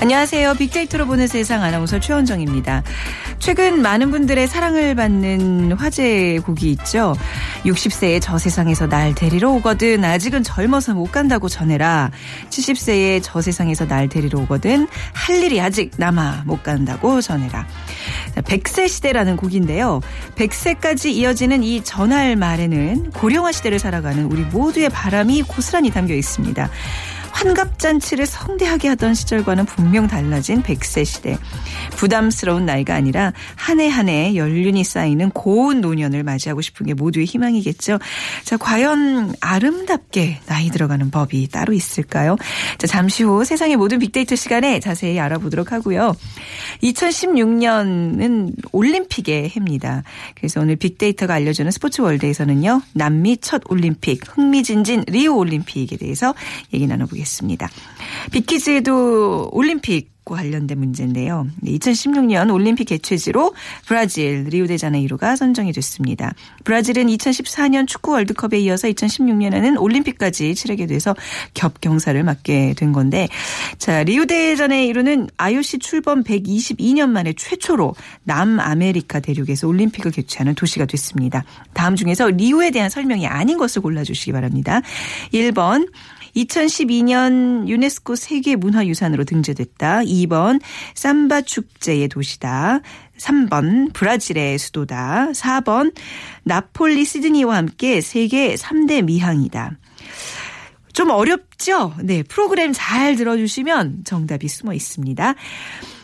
안녕하세요. 빅데이터로 보는 세상 아나운서 최원정입니다. 최근 많은 분들의 사랑을 받는 화제 곡이 있죠. 60세에 저 세상에서 날 데리러 오거든 아직은 젊어서 못 간다고 전해라. 70세에 저 세상에서 날 데리러 오거든 할 일이 아직 남아 못 간다고 전해라. 100세 시대라는 곡인데요. 100세까지 이어지는 이 전할 말에는 고령화 시대를 살아가는 우리 모두의 바람이 고스란히 담겨 있습니다. 환갑잔치를 성대하게 하던 시절과는 분명 달라진 100세 시대. 부담스러운 나이가 아니라 한 해 한 해 연륜이 쌓이는 고운 노년을 맞이하고 싶은 게 모두의 희망이겠죠. 자, 과연 아름답게 나이 들어가는 법이 따로 있을까요? 자, 잠시 후 세상의 모든 빅데이터 시간에 자세히 알아보도록 하고요. 2016년은 올림픽의 해입니다. 그래서 오늘 빅데이터가 알려주는 스포츠월드에서는요. 남미 첫 올림픽, 흥미진진 리우 올림픽에 대해서 얘기 나눠보겠습니다. 빅퀴즈에도 올림픽과 관련된 문제인데요. 2016년 올림픽 개최지로 브라질 리우데자네이루가 선정이 됐습니다. 브라질은 2014년 축구 월드컵에 이어서 2016년에는 올림픽까지 치르게 돼서 겹경사를 맡게 된 건데, 자, 리우데자네이루는 IOC 출범 122년 만에 최초로 남아메리카 대륙에서 올림픽을 개최하는 도시가 됐습니다. 다음 중에서 리우에 대한 설명이 아닌 것을 골라주시기 바랍니다. 1번 2012년 유네스코 세계문화유산으로 등재됐다. 2번 삼바 축제의 도시다. 3번 브라질의 수도다. 4번 나폴리 시드니와 함께 세계 3대 미항이다. 좀 어렵죠? 네, 프로그램 잘 들어주시면 정답이 숨어 있습니다.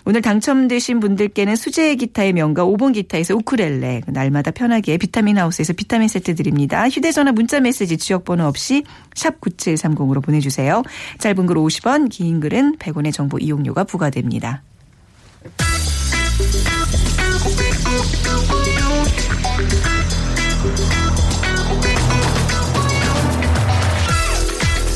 오늘 당첨되신 분들께는 수제 기타의 명가 5번 기타에서 우쿨렐레, 날마다 편하게 비타민 하우스에서 비타민 세트 드립니다. 휴대전화 문자메시지 지역번호 없이 샵 9730으로 보내주세요. 짧은 글 50원, 긴 글은 100원의 정보 이용료가 부과됩니다.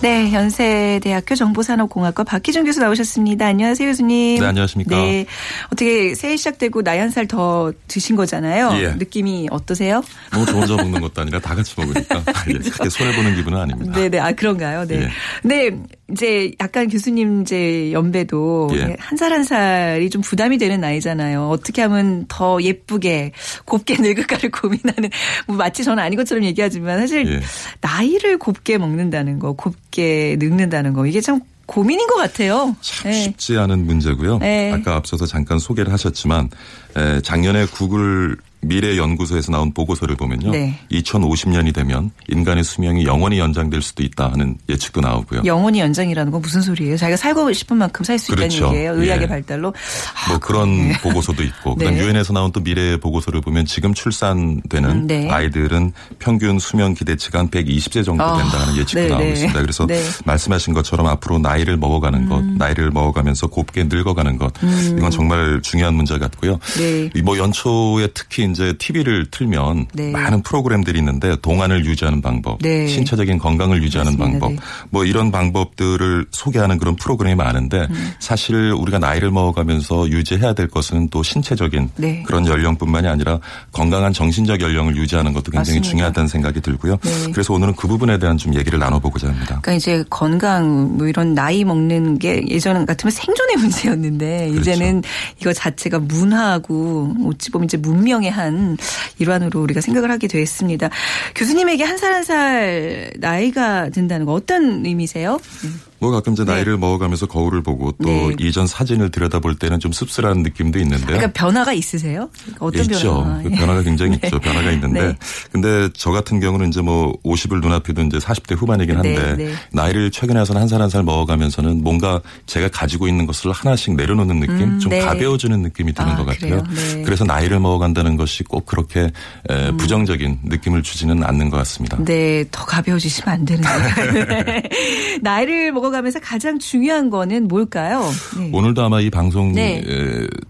네, 연세대학교 정보산업공학과 박희준 교수 나오셨습니다. 안녕하세요, 교수님. 네, 안녕하십니까. 네, 어떻게 새해 시작되고 나이 한 살 더 드신 거잖아요. 예. 느낌이 어떠세요? 너무 저 혼자 먹는 것도 아니라 다 같이 먹으니까 그렇죠? 그렇게 손해보는 기분은 아닙니다. 네네, 아, 그런가요? 네. 예. 네, 이제 약간 교수님 이제 연배도 예. 한 살 한 살이 좀 부담이 되는 나이잖아요. 어떻게 하면 더 예쁘게 곱게 늙을까를 고민하는, 뭐 마치 저는 아닌 것처럼 얘기하지만 사실 예. 나이를 곱게 먹는다는 거, 게 늙는다는 거 이게 참 고민인 것 같아요. 참 네. 쉽지 않은 문제고요. 네. 아까 앞서서 잠깐 소개를 하셨지만 작년에 구글 미래연구소에서 나온 보고서를 보면요. 네. 2050년이 되면 인간의 수명이 영원히 연장될 수도 있다 하는 예측도 나오고요. 영원히 연장이라는 건 무슨 소리예요? 자기가 살고 싶은 만큼 살 수 그렇죠. 있다는 얘기예요. 의학의 예. 발달로. 뭐 그런 네. 보고서도 있고. 그다음 네. 유엔에서 나온 또 미래 보고서를 보면 지금 출산되는 네. 아이들은 평균 수명 기대치가 한 120세 정도 된다는 예측도 네. 나오고 있습니다. 그래서 네. 말씀하신 것처럼 앞으로 나이를 먹어가는 것, 나이를 먹어가면서 곱게 늙어가는 것. 이건 정말 중요한 문제 같고요. 네. 뭐 연초에 특히 이제 TV를 틀면 네. 많은 프로그램들이 있는데 동안을 유지하는 방법, 네. 신체적인 건강을 유지하는 맞습니다. 방법, 네. 뭐 이런 방법들을 소개하는 그런 프로그램이 많은데 사실 우리가 나이를 먹어가면서 유지해야 될 것은 또 신체적인 네. 그런 연령뿐만이 아니라 건강한 정신적 연령을 유지하는 것도 굉장히 맞습니다. 중요하다는 생각이 들고요. 네. 그래서 오늘은 그 부분에 대한 좀 얘기를 나눠보고자 합니다. 그러니까 이제 건강 뭐 이런 나이 먹는 게 예전 같으면 생존의 문제였는데 그렇죠. 이제는 이거 자체가 문화하고 어찌 보면 이제 문명의 한 일환으로 우리가 생각을 하게 되었습니다. 교수님에게 한 살 한 살 나이가 든다는 거 어떤 의미세요? 뭐 가끔 이제 나이를 먹어가면서 거울을 보고 또 이전 사진을 들여다볼 때는 좀 씁쓸한 느낌도 있는데요. 그러니까 변화가 있으세요? 어떤 변화가? 변화가 굉장히 있죠. 변화가 있는데. 근데 저 같은 경우는 이제 뭐 50을 눈앞에도 이제 40대 후반이긴 한데 나이를 최근에 와서는 한 살 한 살 먹어가면서는 뭔가 제가 가지고 있는 것을 하나씩 내려놓는 느낌? 좀 가벼워지는 느낌이 드는 것 같아요. 그래서 나이를 먹어간다는 것이 꼭 그렇게 부정적인 느낌을 주지는 않는 것 같습니다. 네. 더 가벼워지시면 안 되는데. 나이를 먹어가면서 가장 중요한 거는 뭘까요? 네. 오늘도 아마 이 방송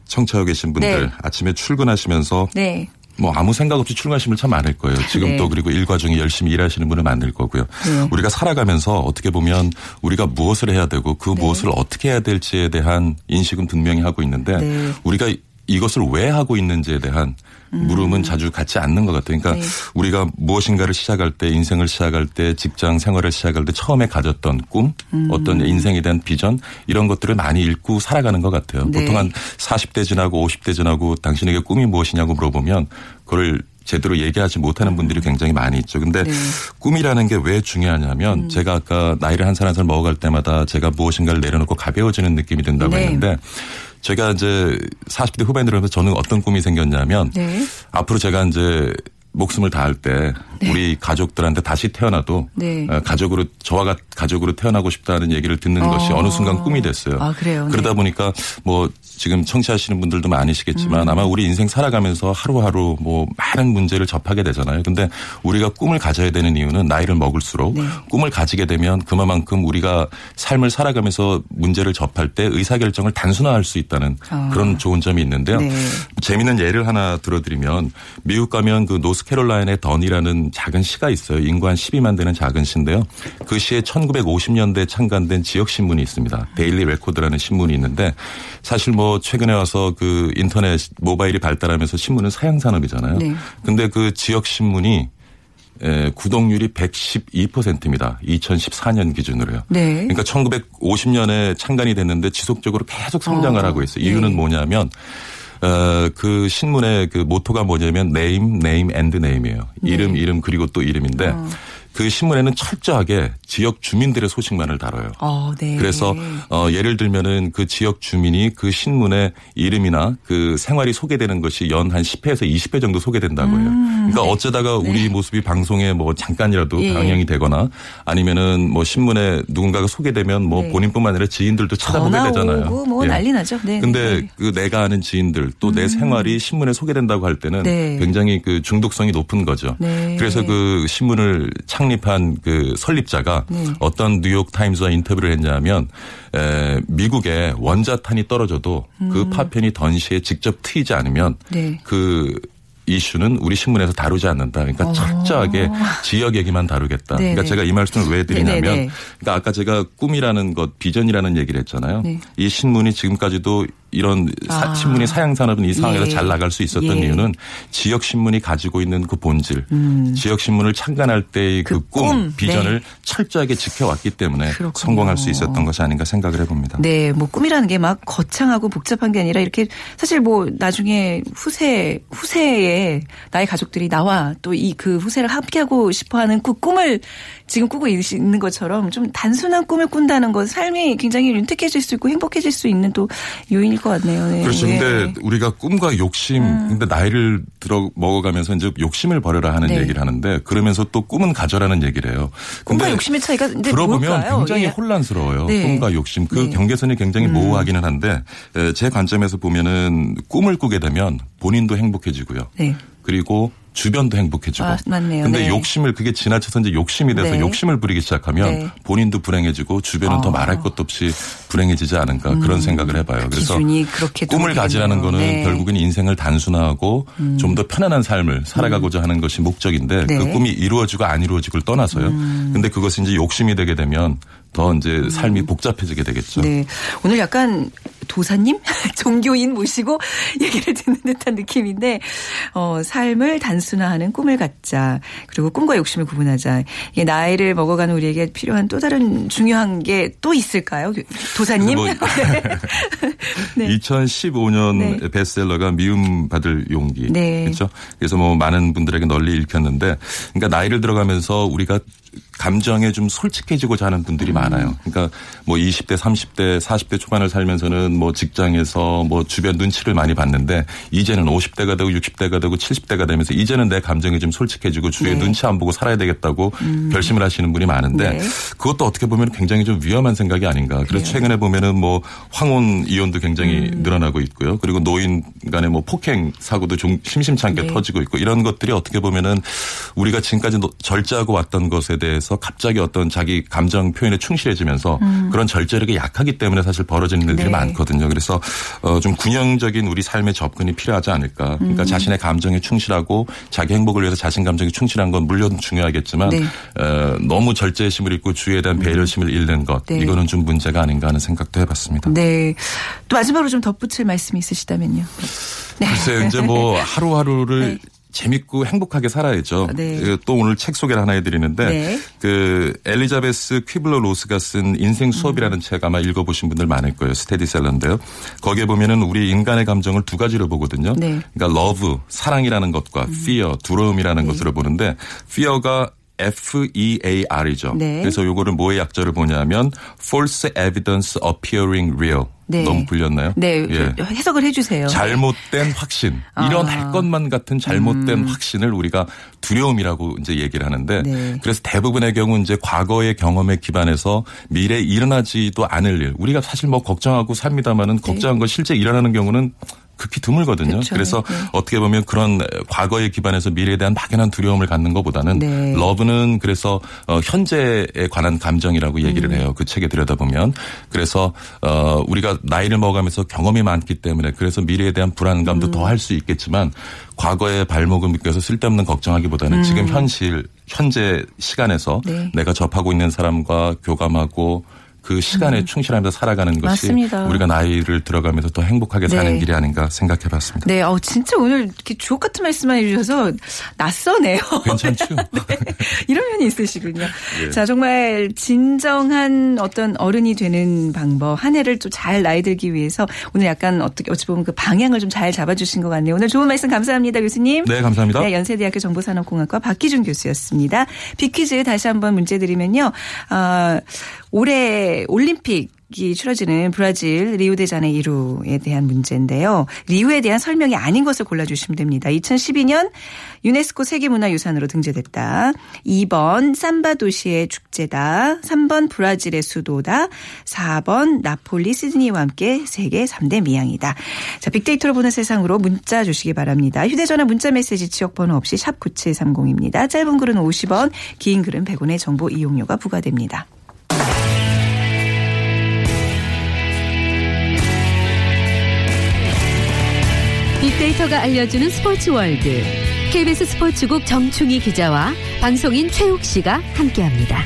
청취하고 계신 분들 아침에 출근하시면서 뭐 아무 생각 없이 출근하시면 참 많을 거예요. 지금 또 그리고 일과 중에 열심히 일하시는 분을 만들 거고요. 우리가 살아가면서 어떻게 보면 우리가 무엇을 해야 되고 그 무엇을 어떻게 해야 될지에 대한 인식은 분명히 하고 있는데 우리가 이것을 왜 하고 있는지에 대한 물음은 자주 갖지 않는 것 같아요. 그러니까 우리가 무엇인가를 시작할 때, 인생을 시작할 때, 직장 생활을 시작할 때 처음에 가졌던 꿈, 어떤 인생에 대한 비전 이런 것들을 많이 읽고 살아가는 것 같아요. 보통 한 40대 지나고 50대 지나고 당신에게 꿈이 무엇이냐고 물어보면 그걸 제대로 얘기하지 못하는 분들이 굉장히 많이 있죠. 근데 꿈이라는 게 왜 중요하냐면 제가 아까 나이를 한 살 한 살 먹어갈 때마다 제가 무엇인가를 내려놓고 가벼워지는 느낌이 든다고 했는데 제가 이제 40대 후반에 들어오면서 저는 어떤 꿈이 생겼냐면 앞으로 제가 이제 목숨을 다할 때 우리 가족들한테 다시 태어나도 가족으로 저와 가족으로 태어나고 싶다는 얘기를 듣는 것이 어느 순간 꿈이 됐어요. 아, 그래요? 그러다 보니까 뭐 지금 청취하시는 분들도 많으시겠지만 아마 우리 인생 살아가면서 하루하루 뭐 많은 문제를 접하게 되잖아요. 근데 우리가 꿈을 가져야 되는 이유는 나이를 먹을수록 꿈을 가지게 되면 그만큼 우리가 삶을 살아가면서 문제를 접할 때 의사결정을 단순화할 수 있다는 그런 좋은 점이 있는데요. 재미있는 예를 하나 들어드리면 미국 가면 그 노스캐롤라이나의 던이라는 작은 시가 있어요. 인구 한 12만 되는 작은 시인데요. 그 시에 1950년대에 창간된 지역신문이 있습니다. 데일리 레코드라는 신문이 있는데 사실 뭐 최근에 와서 그 인터넷 모바일이 발달하면서 신문은 사양산업이잖아요. 근데 그 지역신문이 구독률이 112%입니다. 2014년 기준으로요. 그러니까 1950년에 창간이 됐는데 지속적으로 계속 성장을 하고 있어요. 이유는 뭐냐면 그 신문의 그 모토가 뭐냐면 네임, 네임, 앤드 네임이에요. 이름, 이름 그리고 또 이름인데 그 신문에는 철저하게 지역 주민들의 소식만을 다뤄요. 그래서 예를 들면은 그 지역 주민이 그 신문의 이름이나 그 생활이 소개되는 것이 연 한 10회에서 20회 정도 소개된다고 해요. 그러니까 어쩌다가 우리 모습이 방송에 뭐 잠깐이라도 방영이 되거나 아니면은 뭐 신문에 누군가가 소개되면 뭐 본인뿐만 아니라 지인들도 찾아보게 되잖아요. 오고 뭐 난리 나죠. 근데 그 내가 아는 지인들 또 내 생활이 신문에 소개된다고 할 때는 굉장히 그 중독성이 높은 거죠. 그래서 그 신문을 창립한 그 설립자가 어떤 뉴욕 타임스와 인터뷰를 했냐면 미국에 원자탄이 떨어져도 그 파편이 던시에 직접 트이지 않으면 그 이슈는 우리 신문에서 다루지 않는다. 그러니까 철저하게 지역 얘기만 다루겠다. 그러니까 제가 이 말씀을 왜 드리냐면 그러니까 아까 제가 꿈이라는 것, 비전이라는 얘기를 했잖아요. 이 신문이 지금까지도 이런 신문의 사양산업은 이 상황에서 잘 나갈 수 있었던 이유는 지역신문이 가지고 있는 그 본질, 지역신문을 창간할 때의 그 꿈, 비전을 철저하게 지켜왔기 때문에 성공할 수 있었던 것이 아닌가 생각을 해봅니다. 네. 뭐 꿈이라는 게 막 거창하고 복잡한 게 아니라 이렇게 사실 뭐 나중에 후세에 나의 가족들이 나와 또 이 그 후세를 함께하고 싶어하는 그 꿈을 지금 꾸고 있는 것처럼 좀 단순한 꿈을 꾼다는 것 삶이 굉장히 윤택해질 수 있고 행복해질 수 있는 또 요인일 것 같네요. 그렇죠. 근데 우리가 꿈과 욕심, 근데 나이를 들어 먹어가면서 이제 욕심을 버려라 하는 얘기를 하는데 그러면서 또 꿈은 가져라는 얘기를 해요. 근데 꿈과 욕심의 차이가 근데 들어보면 뭘까요? 굉장히 혼란스러워요. 꿈과 욕심 그 경계선이 굉장히 모호하기는 한데 제 관점에서 보면은 꿈을 꾸게 되면 본인도 행복해지고요. 그리고 주변도 행복해지고. 근데 욕심을 그게 지나쳐서 이제 욕심이 돼서 욕심을 부리기 시작하면 본인도 불행해지고 주변은 더 말할 것도 없이 불행해지지 않은가 그런 생각을 해봐요. 그래서 꿈을 가지라는 거는 결국은 인생을 단순화하고 좀 더 편안한 삶을 살아가고자 하는 것이 목적인데 그 꿈이 이루어지고 안 이루어지고를 떠나서요. 근데 그것이 이제 욕심이 되게 되면 더 이제 삶이 복잡해지게 되겠죠. 오늘 약간 도사님? 종교인 모시고 얘기를 듣는 듯한 느낌인데 삶을 단순화하는 꿈을 갖자. 그리고 꿈과 욕심을 구분하자. 이게 나이를 먹어가는 우리에게 필요한 또 다른 중요한 게 또 있을까요? 도사님? 뭐 네. 2015년 베스트셀러가 미움받을 용기. 그렇죠? 그래서 뭐 많은 분들에게 널리 읽혔는데 그러니까 나이를 들어가면서 우리가 감정에 좀 솔직해지고자 하는 분들이 많아요. 그러니까 뭐 20대, 30대, 40대 초반을 살면서는 뭐 직장에서 뭐 주변 눈치를 많이 봤는데 이제는 50대가 되고 60대가 되고 70대가 되면서 이제는 내 감정이 좀 솔직해지고 주위에 네. 눈치 안 보고 살아야 되겠다고 결심을 하시는 분이 많은데 네. 그것도 어떻게 보면 굉장히 좀 위험한 생각이 아닌가. 그래서 그래요. 최근에 보면은 뭐 황혼 이혼도 굉장히 늘어나고 있고요. 그리고 노인 간의 뭐 폭행 사고도 좀 심심찮게 네. 터지고 있고 이런 것들이 어떻게 보면은 우리가 지금까지 절제하고 왔던 것에 대해서 갑자기 어떤 자기 감정 표현에 충실해지면서 그런 절제력이 약하기 때문에 사실 벌어지는 일들이 네. 많거든요. 그래서 좀 균형적인 우리 삶의 접근이 필요하지 않을까. 그러니까 자신의 감정에 충실하고 자기 행복을 위해서 자신 감정에 충실한 건 물론 중요하겠지만 네. 너무 절제심을 잃고 주의에 대한 배려심을 잃는 것. 네. 이거는 좀 문제가 아닌가 하는 생각도 해봤습니다. 네. 또 마지막으로 좀 덧붙일 말씀이 있으시다면요. 네. 글쎄요. 이제 뭐 하루하루를 네. 재밌고 행복하게 살아야죠. 네. 또 오늘 책 소개를 하나 해드리는데 네. 그 엘리자베스 퀴블러 로스가 쓴 인생 수업이라는 책 아마 읽어보신 분들 많을 거예요. 스테디셀러인데요. 거기에 보면은 우리 인간의 감정을 두 가지로 보거든요. 네. 그러니까 러브, 사랑이라는 것과 fear, 두려움이라는 네. 것으로 보는데 fear가 FEAR이죠. 네. 그래서 요거를 뭐의 약자를 보냐면 false evidence appearing real. 네. 너무 불렸나요? 네. 예. 해석을 해 주세요. 잘못된 확신. 일어날 것만 같은 잘못된 확신을 우리가 두려움이라고 이제 얘기를 하는데 네. 그래서 대부분의 경우 이제 과거의 경험에 기반해서 미래에 일어나지도 않을 일. 우리가 사실 뭐 걱정하고 삽니다마는 네. 걱정한 거 실제 일어나는 경우는 극히 드물거든요. 그렇죠. 그래서 네. 어떻게 보면 그런 과거에 기반해서 미래에 대한 막연한 두려움을 갖는 것보다는 네. 러브는 그래서 현재에 관한 감정이라고 얘기를 해요. 그 책에 들여다보면. 그래서 우리가 나이를 먹어가면서 경험이 많기 때문에 그래서 미래에 대한 불안감도 더 할 수 있겠지만 과거의 발목을 묶여서 쓸데없는 걱정하기보다는 지금 현재 시간에서 네. 내가 접하고 있는 사람과 교감하고 그 시간에 충실하면서 살아가는 것이 맞습니다. 우리가 나이를 들어가면서 더 행복하게 네. 사는 길이 아닌가 생각해봤습니다. 네, 진짜 오늘 이렇게 주옥 같은 말씀만 해주셔서 낯서네요. 괜찮죠? 네. 이런 면이 있으시군요. 네. 자, 정말 진정한 어떤 어른이 되는 방법, 한 해를 좀 잘 나이 들기 위해서 오늘 약간 어찌 보면 그 방향을 좀 잘 잡아주신 것 같네요. 오늘 좋은 말씀 감사합니다, 교수님. 네, 감사합니다. 네, 연세대학교 정보산업공학과 박희준 교수였습니다. 빅퀴즈 다시 한번 문제 드리면요. 올해 올림픽이 치러지는 브라질 리우데자네이루에 대한 문제인데요. 리우에 대한 설명이 아닌 것을 골라주시면 됩니다. 2012년 유네스코 세계문화유산으로 등재됐다. 2번 삼바 도시의 축제다. 3번 브라질의 수도다. 4번 나폴리 시드니와 함께 세계 3대 미항이다. 자, 빅데이터로 보는 세상으로 문자 주시기 바랍니다. 휴대전화 문자메시지 지역번호 없이 샵 9730입니다. 짧은 글은 50원, 긴 글은 100원의 정보 이용료가 부과됩니다. 빅데이터가 알려주는 스포츠 월드. KBS 스포츠국 정충희 기자와 방송인 최욱 씨가 함께합니다.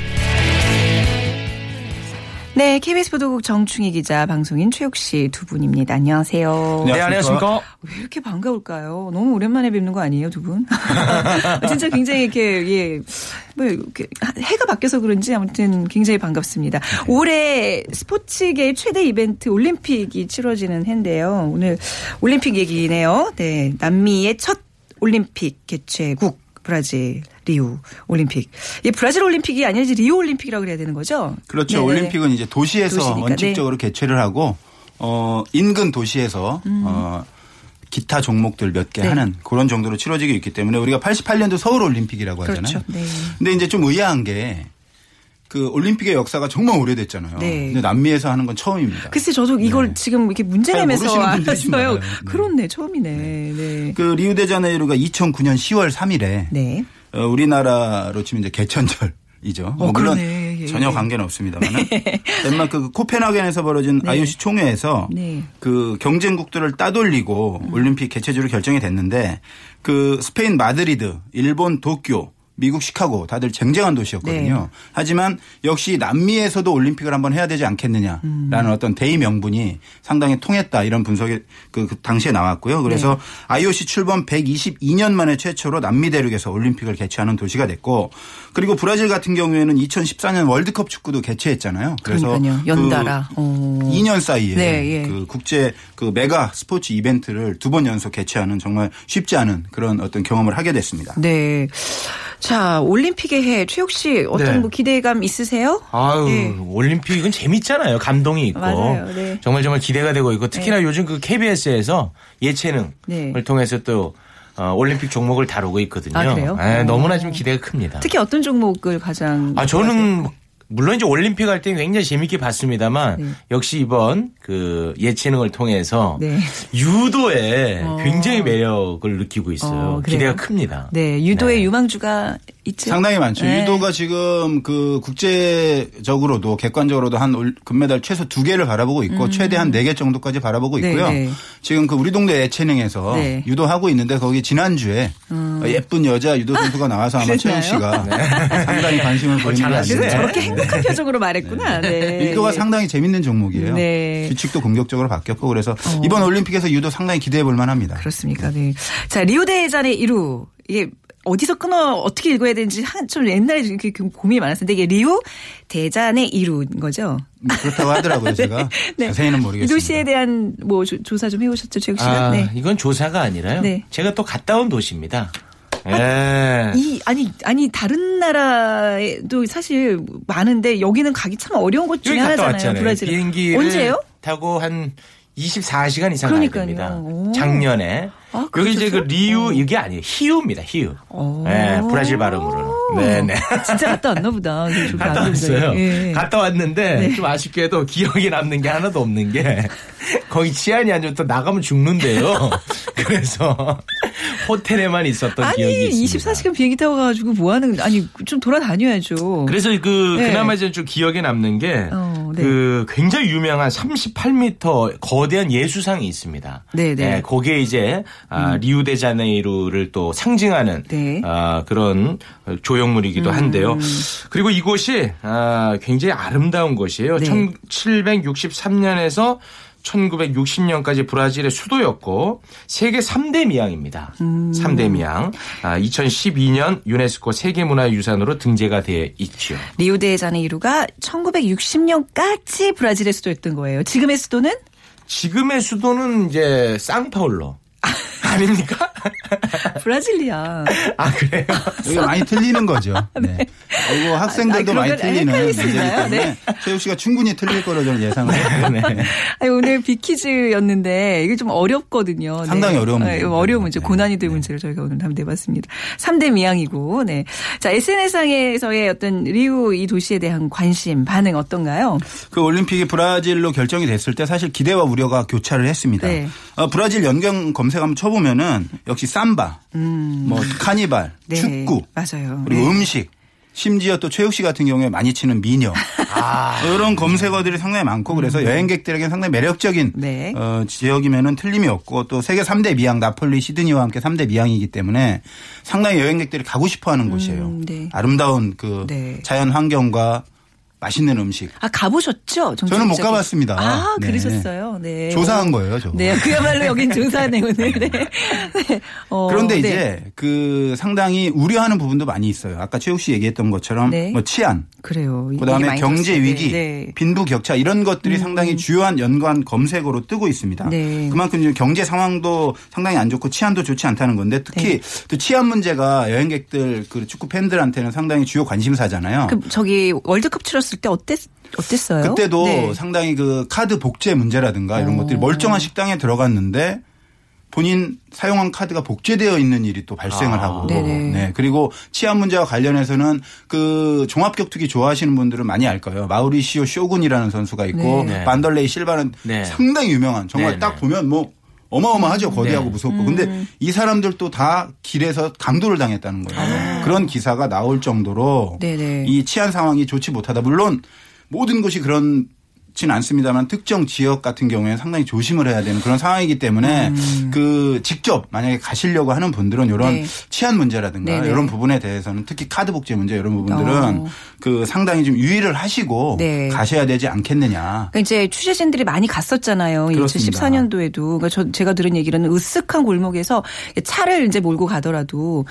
네, KBS 보도국 정충희 기자, 방송인 최욱 씨 두 분입니다. 안녕하세요. 네, 안녕하십니까. 왜 이렇게 반가울까요? 너무 오랜만에 뵙는 거 아니에요, 두 분? 진짜 굉장히 이렇게, 예, 뭐, 이렇게 해가 바뀌어서 그런지 아무튼 굉장히 반갑습니다. 네. 올해 스포츠계의 최대 이벤트 올림픽이 치러지는 해인데요. 오늘 올림픽 얘기네요. 네, 남미의 첫 올림픽 개최국. 브라질, 리우 올림픽. 이 브라질 올림픽이 아니라 리우 올림픽이라고 그래야 되는 거죠? 그렇죠. 네네. 올림픽은 이제 도시에서 도시니까. 원칙적으로 네. 개최를 하고 인근 도시에서 기타 종목들 몇 개 네. 하는 그런 정도로 치러지고 있기 때문에 우리가 88년도 서울 올림픽이라고 하잖아요. 그렇죠. 네. 근데 이제 좀 의아한 게 그 올림픽의 역사가 정말 오래됐잖아요. 네. 근데 남미에서 하는 건 처음입니다. 글쎄 저도 이걸 네. 지금 이렇게 문제내면서 알았어요. 네. 그렇네. 처음이네. 네. 네. 그 리우데자네이루가 2009년 10월 3일에 네. 우리나라로 치면 이제 개천절이죠. 물론 예. 전혀 관계는 없습니다만 네. 덴마크 그 코펜하겐에서 벌어진 네. IOC 총회에서 네. 그 경쟁국들을 따돌리고 올림픽 개최지로 결정이 됐는데 그 스페인 마드리드, 일본 도쿄 미국 시카고 다들 쟁쟁한 도시였거든요. 네. 하지만 역시 남미에서도 올림픽을 한번 해야 되지 않겠느냐라는 어떤 대의 명분이 상당히 통했다 이런 분석이 그 당시에 나왔고요. 그래서 네. IOC 출범 122년 만에 최초로 남미 대륙에서 올림픽을 개최하는 도시가 됐고 그리고 브라질 같은 경우에는 2014년 월드컵 축구도 개최했잖아요. 그래서 연달아 그 2년 사이에 네, 예. 그 국제 그 메가 스포츠 이벤트를 두 번 연속 개최하는 정말 쉽지 않은 그런 어떤 경험을 하게 됐습니다. 네. 자, 올림픽의 해 최욱 씨 어떤 네. 뭐 기대감 있으세요? 아유 네. 올림픽은 재밌잖아요. 감동이 있고 맞아요. 네. 정말 기대가 되고 있고 특히나 네. 요즘 그 KBS에서 예체능을 네. 통해서 또 올림픽 종목을 다루고 있거든요. 아, 그래요? 네, 너무나 좀 기대가 큽니다. 특히 어떤 종목을 가장? 아 저는 좋아하세요? 물론 이제 올림픽 할 때 굉장히 재밌게 봤습니다만 네. 역시 이번 그 예체능을 통해서 네. 유도에 굉장히 매력을 느끼고 있어요. 기대가 큽니다. 네, 유도의 네. 유망주가 있죠. 상당히 많죠. 네. 유도가 지금 그 국제적으로도 객관적으로도 한 금메달 최소 2개를 바라보고 있고 최대한 4개 정도까지 바라보고 있고요. 네, 네. 지금 그 우리 동네 예체능에서 네. 유도하고 있는데 거기 지난주에 예쁜 여자 유도 선수가 나와서 아마 최욱 씨가 네. 상당히 관심을 보이는 것 같습니다. 저렇게 행복한 표정으로 말했구나. 네. 유도가 네. 상당히 재밌는 종목이에요. 네. 규칙도 공격적으로 바뀌었고 그래서 이번 올림픽에서 유도 상당히 기대해 볼 만합니다. 그렇습니까. 네. 자, 리우데자네이루 이게 어디서 끊어 어떻게 읽어야 되는지 좀 옛날에 이렇게 고민이 많았는데 이게 리우데자네이루인 거죠. 그렇다고 하더라고요. 네. 제가 네. 자세히는 모르겠습니다. 이 도시에 대한 뭐 조사 좀 해오셨죠, 최욱 씨가? 아, 네. 이건 조사가 아니라요. 네. 제가 또 갔다 온 도시입니다. 예. 아니 다른 나라에도 사실 많은데 여기는 가기 참 어려운 곳 중에 하나잖아요. 브라질. 비행기를 언제요? 타고 한 24시간 이상 걸립니다. 작년에. 아, 여기 이제 그 리우 이게 아니에요. 히우입니다. 히우. 네, 브라질 발음으로는. 네네. 진짜 갔다 왔나 보다. 갔다 왔어요. 예. 갔다 왔는데 네. 좀 아쉽게도 기억에 남는 게 하나도 없는 게 거의 치안이 안 좋다 나가면 죽는데요. 그래서 호텔에만 있었던 기억이 있습니다. 24시간 비행기 타고 가가지고 뭐 하는 아니 좀 돌아다녀야죠. 그래서 네. 그나마 이제 좀 기억에 남는 게 네. 그 굉장히 유명한 38m 거대한 예수상이 있습니다. 네네. 네, 거기에 이제 리우데자네이루를 또 상징하는 네. 그런 조형물이기도 한데요. 그리고 이곳이 굉장히 아름다운 곳이에요. 네. 1763년에서 1960년까지 브라질의 수도였고 세계 3대 미항입니다. 3대 미항. 2012년 유네스코 세계문화유산으로 등재가 되어 있죠. 리우데자네이루가 1960년까지 브라질의 수도였던 거예요. 지금의 수도는? 지금의 수도는 이제 상파울로. 아닙니까? 브라질리아. 아, 그래요? 이거 많이 틀리는 거죠. 네. 이거 학생들도 많이 틀리는 문제이기 때문에 최욱 씨가 충분히 틀릴 거로 저는 예상을 해요. 네. 네. 아니, 오늘 빅퀴즈였는데 이게 좀 어렵거든요. 상당히 네. 어려운 문제. 고난이도의 네. 문제를 저희가 오늘 한번 내봤습니다. 3대 미항이고. 네. 자, SNS상에서의 어떤 리우 이 도시에 대한 관심, 반응 어떤가요? 그 올림픽이 브라질로 결정이 됐을 때 사실 기대와 우려가 교차를 했습니다. 네. 브라질 연경 검색하면 쳐보면은 역시 삼바, 뭐 카니발, 네, 축구, 맞아요. 그리고 네. 음식, 심지어 또 최욱 씨 같은 경우에 많이 치는 미녀 이런 검색어들이 상당히 많고 그래서 여행객들에게는 상당히 매력적인 네. 지역이면은 틀림이 없고 또 세계 3대 미항 나폴리, 시드니와 함께 3대 미항이기 때문에 상당히 여행객들이 가고 싶어하는 곳이에요. 네. 아름다운 그 네. 자연 환경과 맛있는 음식. 아, 가보셨죠? 저는 못 가봤습니다. 아, 네. 그러셨어요? 네. 조사한 거예요, 저거. 네, 그야말로 여긴 조사네, 오늘. 네. 네. 그런데 이제 네. 그 상당히 우려하는 부분도 많이 있어요. 아까 최욱 씨 얘기했던 것처럼 네. 뭐 치안. 그래요. 그 다음에 경제 위기, 네. 빈부격차 이런 것들이 상당히 주요한 연관 검색어로 뜨고 있습니다. 네. 그만큼 지금 경제 상황도 상당히 안 좋고 치안도 좋지 않다는 건데 특히 네. 또 치안 문제가 여행객들 그 축구 팬들한테는 상당히 주요 관심사잖아요. 그 저기 월드컵 치러 했을 때 어땠어요? 그때도 네. 상당히 그 카드 복제 문제라든가 이런 것들이 멀쩡한 식당에 들어갔는데 본인 사용한 카드가 복제되어 있는 일이 또 발생을 하고 네. 그리고 치안 문제와 관련해서는 그 종합격투기 좋아하시는 분들은 많이 알 거예요. 마우리시오 쇼군이라는 선수가 있고 네. 반덜레이 실바는 네. 상당히 유명한 정말 네. 딱 보면 뭐 어마어마하죠. 거대하고 네. 무섭고. 근데 이 사람들도 다 길에서 강도를 당했다는 거예요. 아. 그런 기사가 나올 정도로 네네. 이 치안 상황이 좋지 못하다. 물론 모든 곳이 그런 지는 않습니다만 특정 지역 같은 경우에는 상당히 조심을 해야 되는 그런 상황이기 때문에 그 직접 만약에 가시려고 하는 분들은 이런 네. 치안 문제라든가 네네. 이런 부분에 대해서는 특히 카드 복제 문제 이런 부분들은 그 상당히 좀 유의를 하시고 네. 가셔야 되지 않겠느냐. 그러니까 이제 취재진들이 많이 갔었잖아요. 그렇습니다. 2014년도에도 그러니까 제가 들은 얘기로는 으슥한 골목에서 차를 이제 몰고 가더라도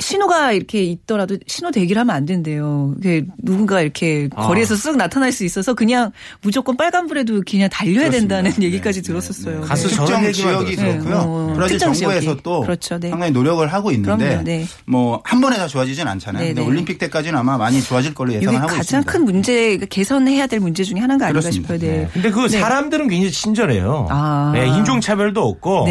신호가 이렇게 있더라도 신호 대기를 하면 안 된대요. 누군가 이렇게 거리에서 쓱 나타날 수 있어서 그냥 무조건 빨간불에도 그냥 달려야 그렇습니다. 된다는 얘기까지 들었었어요. 가수 특정 지역이 그렇고요. 브라질 정부에서 또 그렇죠. 네. 상당히 노력을 하고 있는데 그럼요, 네. 뭐 한 번에 다 좋아지진 않잖아요. 근데 올림픽 때까지는 아마 많이 좋아질 걸로 예상을 하고 있습니다. 가장 큰 문제, 개선해야 될 문제 중에 하나가 아닌가 그렇습니다. 싶어요. 네. 근데 그 사람들은 굉장히 친절해요. 아. 네, 인종차별도 없고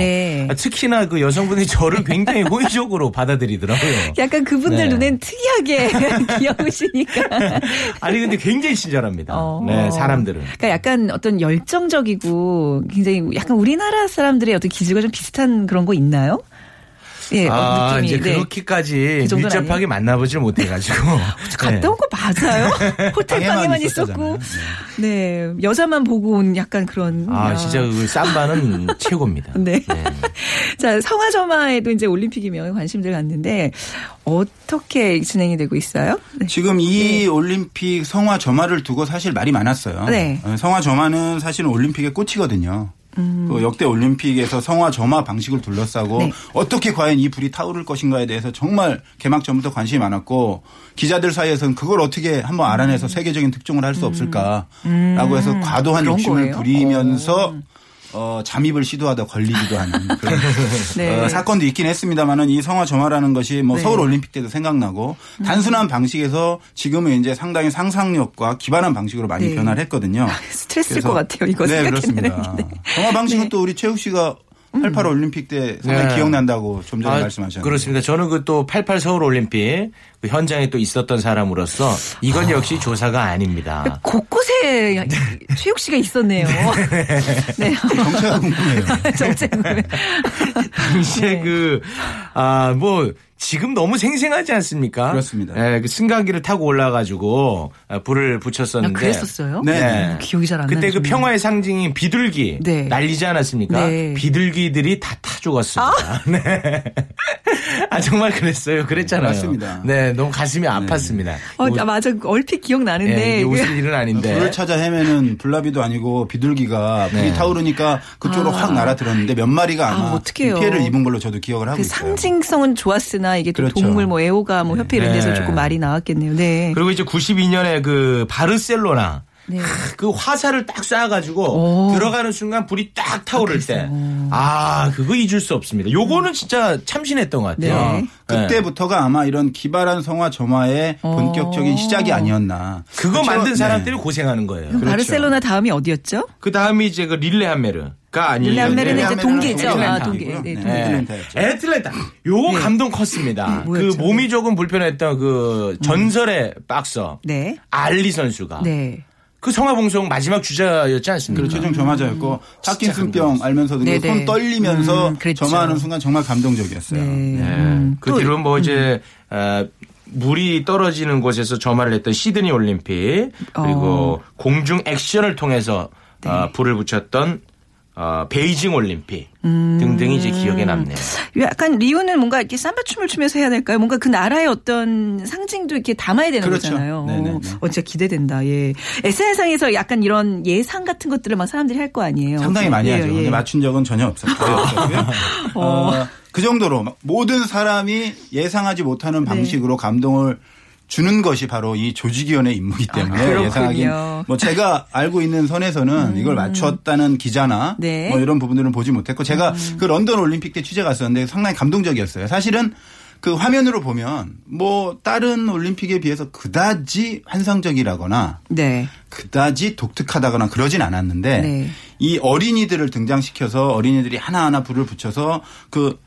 특히나 그 여성분이 저를 굉장히 호의적으로 받아들이더라고요. 약간 그분들 눈엔 특이하게 귀여우시니까. 아니 근데 굉장히 친절합니다. 네, 사람들은. 그러니까 약간 어떤 열정적이고 굉장히 약간 우리나라 사람들의 어떤 기질과 좀 비슷한 그런 거 있나요? 예, 아, 이제 그렇게까지 그 밀접하게 만나보질 못해가지고. 갔다 온 거 맞아요? 호텔 방에만 있었고. 네. 네, 여자만 보고 온 약간 그런. 아, 진짜 그 쌈바는 최고입니다. 네. 네. 자, 성화점화에도 이제 올림픽이면 관심들 갖는데 어떻게 진행이 되고 있어요? 네. 지금 이 올림픽 성화점화를 두고 사실 말이 많았어요. 네. 성화점화는 사실은 올림픽의 꽃이거든요. 또 역대 올림픽에서 성화점화 방식을 둘러싸고 어떻게 과연 이 불이 타오를 것인가에 대해서 정말 개막 전부터 관심이 많았고 기자들 사이에서는 그걸 어떻게 한번 알아내서 세계적인 특종을 할 수 없을까라고 해서 과도한 욕심을 부리면서 잠입을 시도하다 걸리기도 하는 그런 사건도 있긴 했습니다만은 이 성화점화라는 것이 뭐 서울 올림픽 때도 생각나고 단순한 방식에서 지금은 이제 상당히 상상력과 기반한 방식으로 많이 변화를 했거든요. 스트레스일 것 같아요. 이거 생각해내는 게. 정화 방식은 또 우리 최욱 씨가 88 올림픽 때 상당히 기억난다고 좀 전에 말씀하셨는데. 그렇습니다. 저는 그 또 88 서울 올림픽 그 현장에 또 있었던 사람으로서 이건 역시 조사가 아닙니다. 그러니까 곳곳에 최욱 씨가 있었네요. 네. 정체가 궁금해요. 정체가 궁금해요. 당시에 지금 너무 생생하지 않습니까? 그렇습니다. 네, 그 승강기를 타고 올라가지고 불을 붙였었는데. 그랬었어요? 네. 기억이 잘 안 나요. 그때 그 평화의 상징인 비둘기 날리지 않았습니까? 네. 비둘기들이 다 타 죽었습니다. 아? 네. 아, 정말 그랬어요. 그랬잖아요. 맞습니다. 네, 너무 가슴이 아팠습니다. 맞아. 얼핏 기억나는데. 네, 웃을 일은 아닌데. 불을 찾아 헤매는 불나비도 아니고 비둘기가 불이 타오르니까 그쪽으로 확 날아들었는데 몇 마리가 아마 피해를 입은 걸로 저도 기억을 하고 있어요. 상징성은 좋았으나 이게 또 그렇죠. 동물 뭐 애호가 뭐 협회 이런 데서 조금 말이 나왔겠네요. 네. 그리고 이제 92년에 그 바르셀로나 그 화살을 딱 쏴가지고 들어가는 순간 불이 딱 타오를 때. 아, 그거 잊을 수 없습니다. 요거는 진짜 참신했던 것 같아요. 네. 그때부터가 아마 이런 기발한 성화점화의 본격적인 시작이 아니었나. 그거 그렇죠? 만든 사람들이 고생하는 거예요. 그렇죠. 바르셀로나 다음이 어디였죠? 그 다음이 이제 그 릴레한메르. 릴레한메르는 이제 동계죠. 애틀랜타. 요거 감동 컸습니다. 그 몸이 조금 불편했던 그 전설의 박서. 알리 선수가. 그 성화봉송 마지막 주자였지 않습니까? 그렇죠. 최종 점화자였고 파킨슨병 알면서도 손 떨리면서 점화하는 순간 정말 감동적이었어요. 그 뒤로 이제 물이 떨어지는 곳에서 점화를 했던 시드니 올림픽 그리고 공중 액션을 통해서 불을 붙였던 베이징 올림픽 등등이 이제 기억에 남네요. 약간 리우는 뭔가 이렇게 삼바 춤을 추면서 해야 될까요? 뭔가 그 나라의 어떤 상징도 이렇게 담아야 되는 그렇죠. 거잖아요. 진짜 기대된다. 예. SNS상에서 약간 이런 예상 같은 것들을 막 사람들이 할 거 아니에요. 상당히 많이 하죠. 근데 맞춘 적은 전혀 없었고요. 그 정도로 모든 사람이 예상하지 못하는 방식으로 감동을 주는 것이 바로 이 조직위원회 임무이기 때문에 예상하긴 제가 알고 있는 선에서는 이걸 맞췄다는 기자나 이런 부분들은 보지 못했고 제가 그 런던 올림픽 때 취재 갔었는데 상당히 감동적이었어요. 사실은 그 화면으로 보면 다른 올림픽에 비해서 그다지 환상적이라거나 그다지 독특하다거나 그러진 않았는데 이 어린이들을 등장시켜서 어린이들이 하나하나 불을 붙여서 그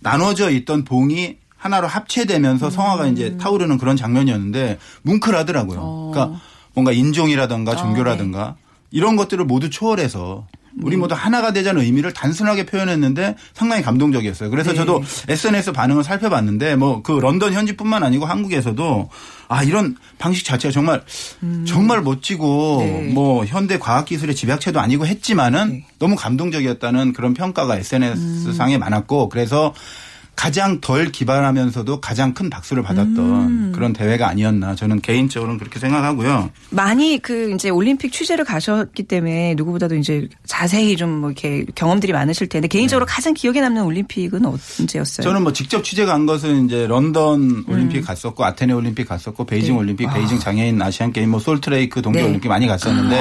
나눠져 있던 봉이 하나로 합체되면서 성화가 이제 타오르는 그런 장면이었는데 뭉클하더라고요. 그러니까 뭔가 인종이라든가 종교라든가 이런 것들을 모두 초월해서 우리 모두 하나가 되자는 의미를 단순하게 표현했는데 상당히 감동적이었어요. 그래서 저도 SNS 반응을 살펴봤는데 그 런던 현지뿐만 아니고 한국에서도 이런 방식 자체가 정말 멋지고 현대 과학 기술의 집약체도 아니고 했지만은 너무 감동적이었다는 그런 평가가 SNS상에 많았고 그래서 가장 덜 기발하면서도 가장 큰 박수를 받았던 그런 대회가 아니었나, 저는 개인적으로는 그렇게 생각하고요. 많이 그 이제 올림픽 취재를 가셨기 때문에 누구보다도 이제 자세히 좀 뭐 이렇게 경험들이 많으실 텐데 개인적으로 네. 가장 기억에 남는 올림픽은 언제였어요? 저는 뭐 직접 취재 간 것은 이제 런던 올림픽 갔었고 아테네 올림픽 갔었고 베이징 네. 올림픽, 베이징 장애인 아시안 게임, 뭐 솔트레이크 동계 네. 올림픽 많이 갔었는데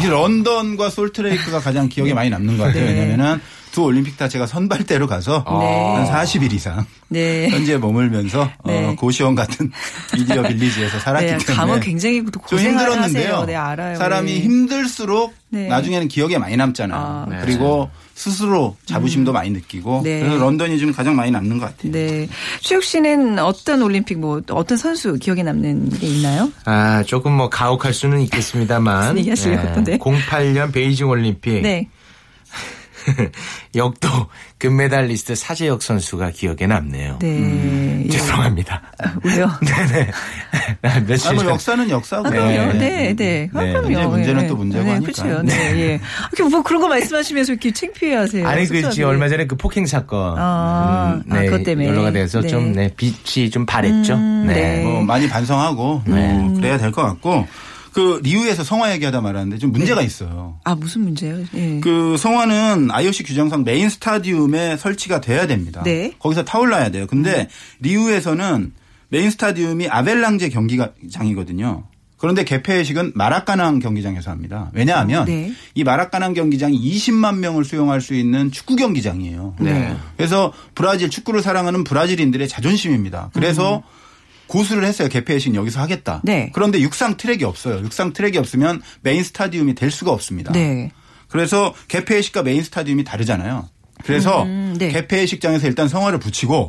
네. 런던과 솔트레이크가 가장 기억에 많이 남는 것 같아요. 네. 왜냐면은 두 올림픽 다 제가 선발대로 가서 네. 한 40일 이상 네. 현재 머물면서 네. 고시원 같은 미디어 빌리지에서 살았기 네, 때문에 감은 굉장히 고생을 하세요. 네, 알아요. 사람이 네. 힘들수록 네. 나중에는 기억에 많이 남잖아요. 아, 네. 그리고 스스로 자부심도 많이 느끼고 네. 그래서 런던이 지금 가장 많이 남는 것 같아요. 네. 최욱 씨는 어떤 올림픽 뭐 어떤 선수 기억에 남는 게 있나요? 아 조금 뭐 가혹할 수는 있겠습니다만 네. 08년 베이징 올림픽. 네. 역도 금메달리스트 사재혁 선수가 기억에 남네요. 네. 죄송합니다. 아, 왜요? 네네. 뭐 역사는 역사고. 아, 그럼요. 네, 네. 네. 아, 그럼요. 네. 문제는 네. 또 문제고 네. 하니까. 그렇죠. 네. 네. 네. 예. 뭐 그런 거 말씀하시면서 이렇게 창피해하세요. 아니 그 얼마 전에 그 폭행 사건. 아, 네. 아 그것 때문에 연로가 돼서 네. 좀 네. 빛이 좀 바랬죠. 네. 네. 뭐 많이 반성하고 뭐 그래야 될 것 같고. 그 리우에서 성화 얘기하다 말았는데 좀 문제가 네. 있어요. 아 무슨 문제예요? 네. 그 성화는 IOC 규정상 메인 스타디움에 설치가 돼야 됩니다. 네. 거기서 타올라야 돼요. 근데 리우에서는 메인 스타디움이 아벨랑제 경기장이거든요. 그런데 개폐회식은 마라카낭 경기장에서 합니다. 왜냐하면 네. 이 마라카낭 경기장이 20만 명을 수용할 수 있는 축구 경기장이에요. 네. 그래서 브라질 축구를 사랑하는 브라질인들의 자존심입니다. 그래서 고수를 했어요. 개폐회식 여기서 하겠다. 네. 그런데 육상 트랙이 없어요. 육상 트랙이 없으면 메인 스타디움이 될 수가 없습니다. 네. 그래서 개폐회식과 메인 스타디움이 다르잖아요. 그래서 네. 개폐회식장에서 일단 성화를 붙이고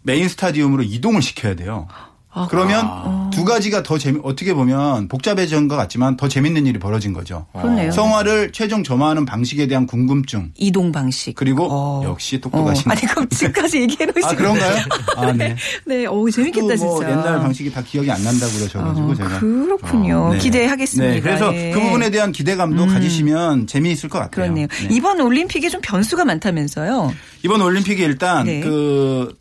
메인 스타디움으로 이동을 시켜야 돼요. 아, 그러면 두 가지가 더 어떻게 보면 복잡해진 것 같지만 더 재밌는 일이 벌어진 거죠. 그렇네요. 성화를 최종 점화하는 방식에 대한 궁금증. 이동 방식. 그리고 역시 똑똑하시네요. 아니 그럼 지금까지 얘기해놓으시고. 아 그런가요? 아, 네. 네. 오, 재밌겠다 뭐 진짜. 옛날 방식이 다 기억이 안 난다고 그러셔가지고 제가. 그렇군요. 네. 기대하겠습니다. 네. 그래서 네. 그 부분에 대한 기대감도 가지시면 재미있을 것 같아요. 그렇네요. 네. 이번 올림픽에 좀 변수가 많다면서요. 이번 올림픽이 일단 네. 그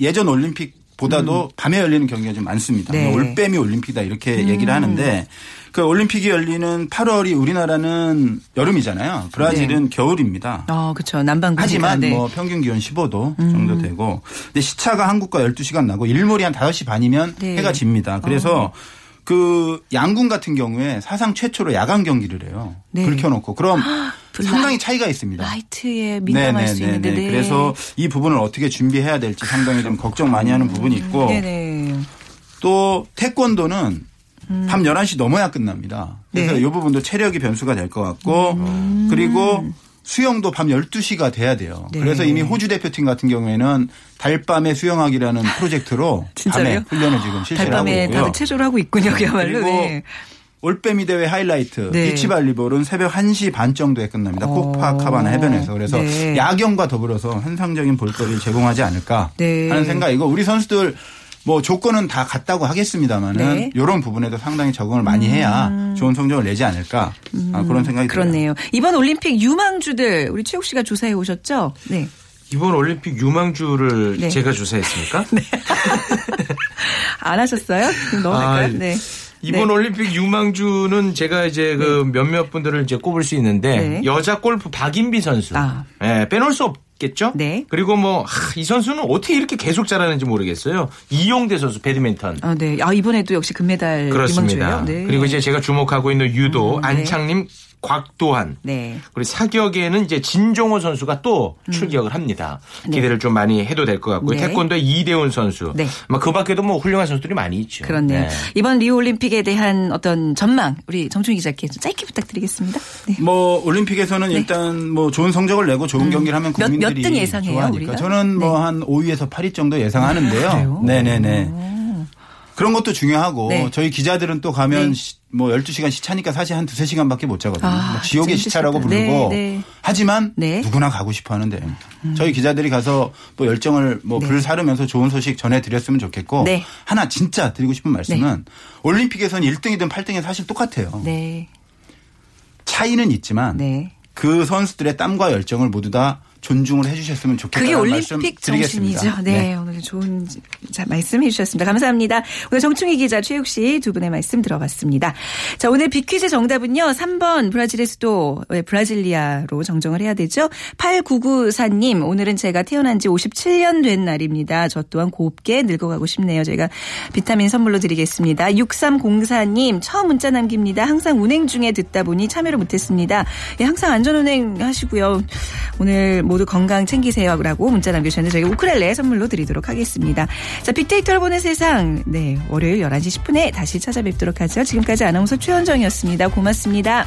예전 올림픽 보다도 밤에 열리는 경기가 좀 많습니다. 네. 올빼미 올림픽이다 이렇게 얘기를 하는데 그 올림픽이 열리는 8월이 우리나라는 여름이잖아요. 브라질은 네. 겨울입니다. 아, 그렇죠. 남반구. 하지만 네. 뭐 평균 기온 15도 정도 되고 근데 시차가 한국과 12시간 나고 일몰이 한 5시 반이면 네. 해가 집니다. 그래서 그 양궁 같은 경우에 사상 최초로 야간 경기를 해요. 네. 불 켜놓고. 그럼 상당히 차이가 있습니다. 라이트에 민감할 수 있는데. 네. 그래서 이 부분을 어떻게 준비해야 될지 상당히 좀 걱정 많이 하는 부분이 있고 네네. 또 태권도는 밤 11시 넘어야 끝납니다. 그래서 네. 이 부분도 체력이 변수가 될 것 같고 그리고 수영도 밤 12시가 돼야 돼요. 네. 그래서 이미 호주 대표팀 같은 경우에는 달밤에 수영하기라는 프로젝트로 밤에 훈련을 지금 실시하고 달밤에 있고요. 다들 체조를 하고 있군요. 그야말로. 네. 올빼미 대회 하이라이트 네. 비치발리볼은 새벽 1시 반 정도에 끝납니다. 코파카바나 해변에서. 그래서 네. 야경과 더불어서 환상적인 볼거리를 제공하지 않을까 네. 하는 생각이고 우리 선수들 뭐 조건은 다 같다고 하겠습니다마는 네. 이런 부분에도 상당히 적응을 많이 해야 좋은 성적을 내지 않을까 그런 생각이 그렇네요. 들어요. 이번 올림픽 유망주들 우리 최욱 씨가 조사해 오셨죠? 네. 이번 올림픽 유망주를 네. 제가 조사했습니까? 네. 안 하셨어요? 그럼 넣어볼까요? 네. 이번 네. 올림픽 유망주는 제가 이제 그 몇몇 분들을 이제 꼽을 수 있는데 네. 여자 골프 박인비 선수. 아. 네, 빼놓을 수 없겠죠? 네. 그리고 뭐 이 선수는 어떻게 이렇게 계속 잘하는지 모르겠어요. 이용대 선수 배드민턴. 아, 네. 아, 이번에도 역시 금메달 유망주예요. 네. 그리고 이제 제가 주목하고 있는 유도 안창림 곽도환. 네. 그리고 사격에는 이제 진종호 선수가 또 출격을 합니다. 네. 기대를 좀 많이 해도 될 것 같고요. 네. 태권도의 이대훈 선수. 네. 막 그 밖에도 뭐 훌륭한 선수들이 많이 있죠. 그렇네요. 네. 이번 리우 올림픽에 대한 어떤 전망 우리 정충희 기자께 좀 짧게 부탁드리겠습니다. 네. 뭐 올림픽에서는 네. 일단 뭐 좋은 성적을 내고 좋은 경기를 하면 국민들이 몇 등 예상해요, 좋아하니까. 우리가? 저는 뭐 한 5위에서 8위 정도 예상하는데요. 네네네. 그런 것도 중요하고 네. 저희 기자들은 또 가면 뭐 12시간 시차니까 사실 한 2-3시간밖에 못 자거든요. 아, 지옥의 시차라고 부르고 하지만 누구나 가고 싶어 하는데 저희 기자들이 가서 또 열정을 뭐 불사르면서 좋은 소식 전해드렸으면 좋겠고 하나 진짜 드리고 싶은 말씀은 올림픽에서는 1등이든 8등이든 사실 똑같아요. 차이는 있지만 그 선수들의 땀과 열정을 모두 다 존중을 해 주셨으면 좋겠다는 말씀 드리겠습니다. 그게 올림픽 정신이죠. 네, 오늘 좋은 말씀해 주셨습니다. 감사합니다. 오늘 정충희 기자, 최욱 씨 두 분의 말씀 들어봤습니다. 자, 오늘 빅퀴즈 정답은요. 3번 브라질의 수도 브라질리아로 정정을 해야 되죠. 8994님, 오늘은 제가 태어난 지 57년 된 날입니다. 저 또한 곱게 늙어가고 싶네요. 제가 비타민 선물로 드리겠습니다. 6304님, 처음 문자 남깁니다. 항상 운행 중에 듣다 보니 참여를 못했습니다. 예, 항상 안전운행 하시고요. 오늘 모두 건강 챙기세요 라고 문자 남겨주셨는데 저희가 우쿨렐레 선물로 드리도록 하겠습니다. 자, 빅데이터를 보는 세상. 네, 월요일 11시 10분에 다시 찾아뵙도록 하죠. 지금까지 아나운서 최현정이었습니다. 고맙습니다.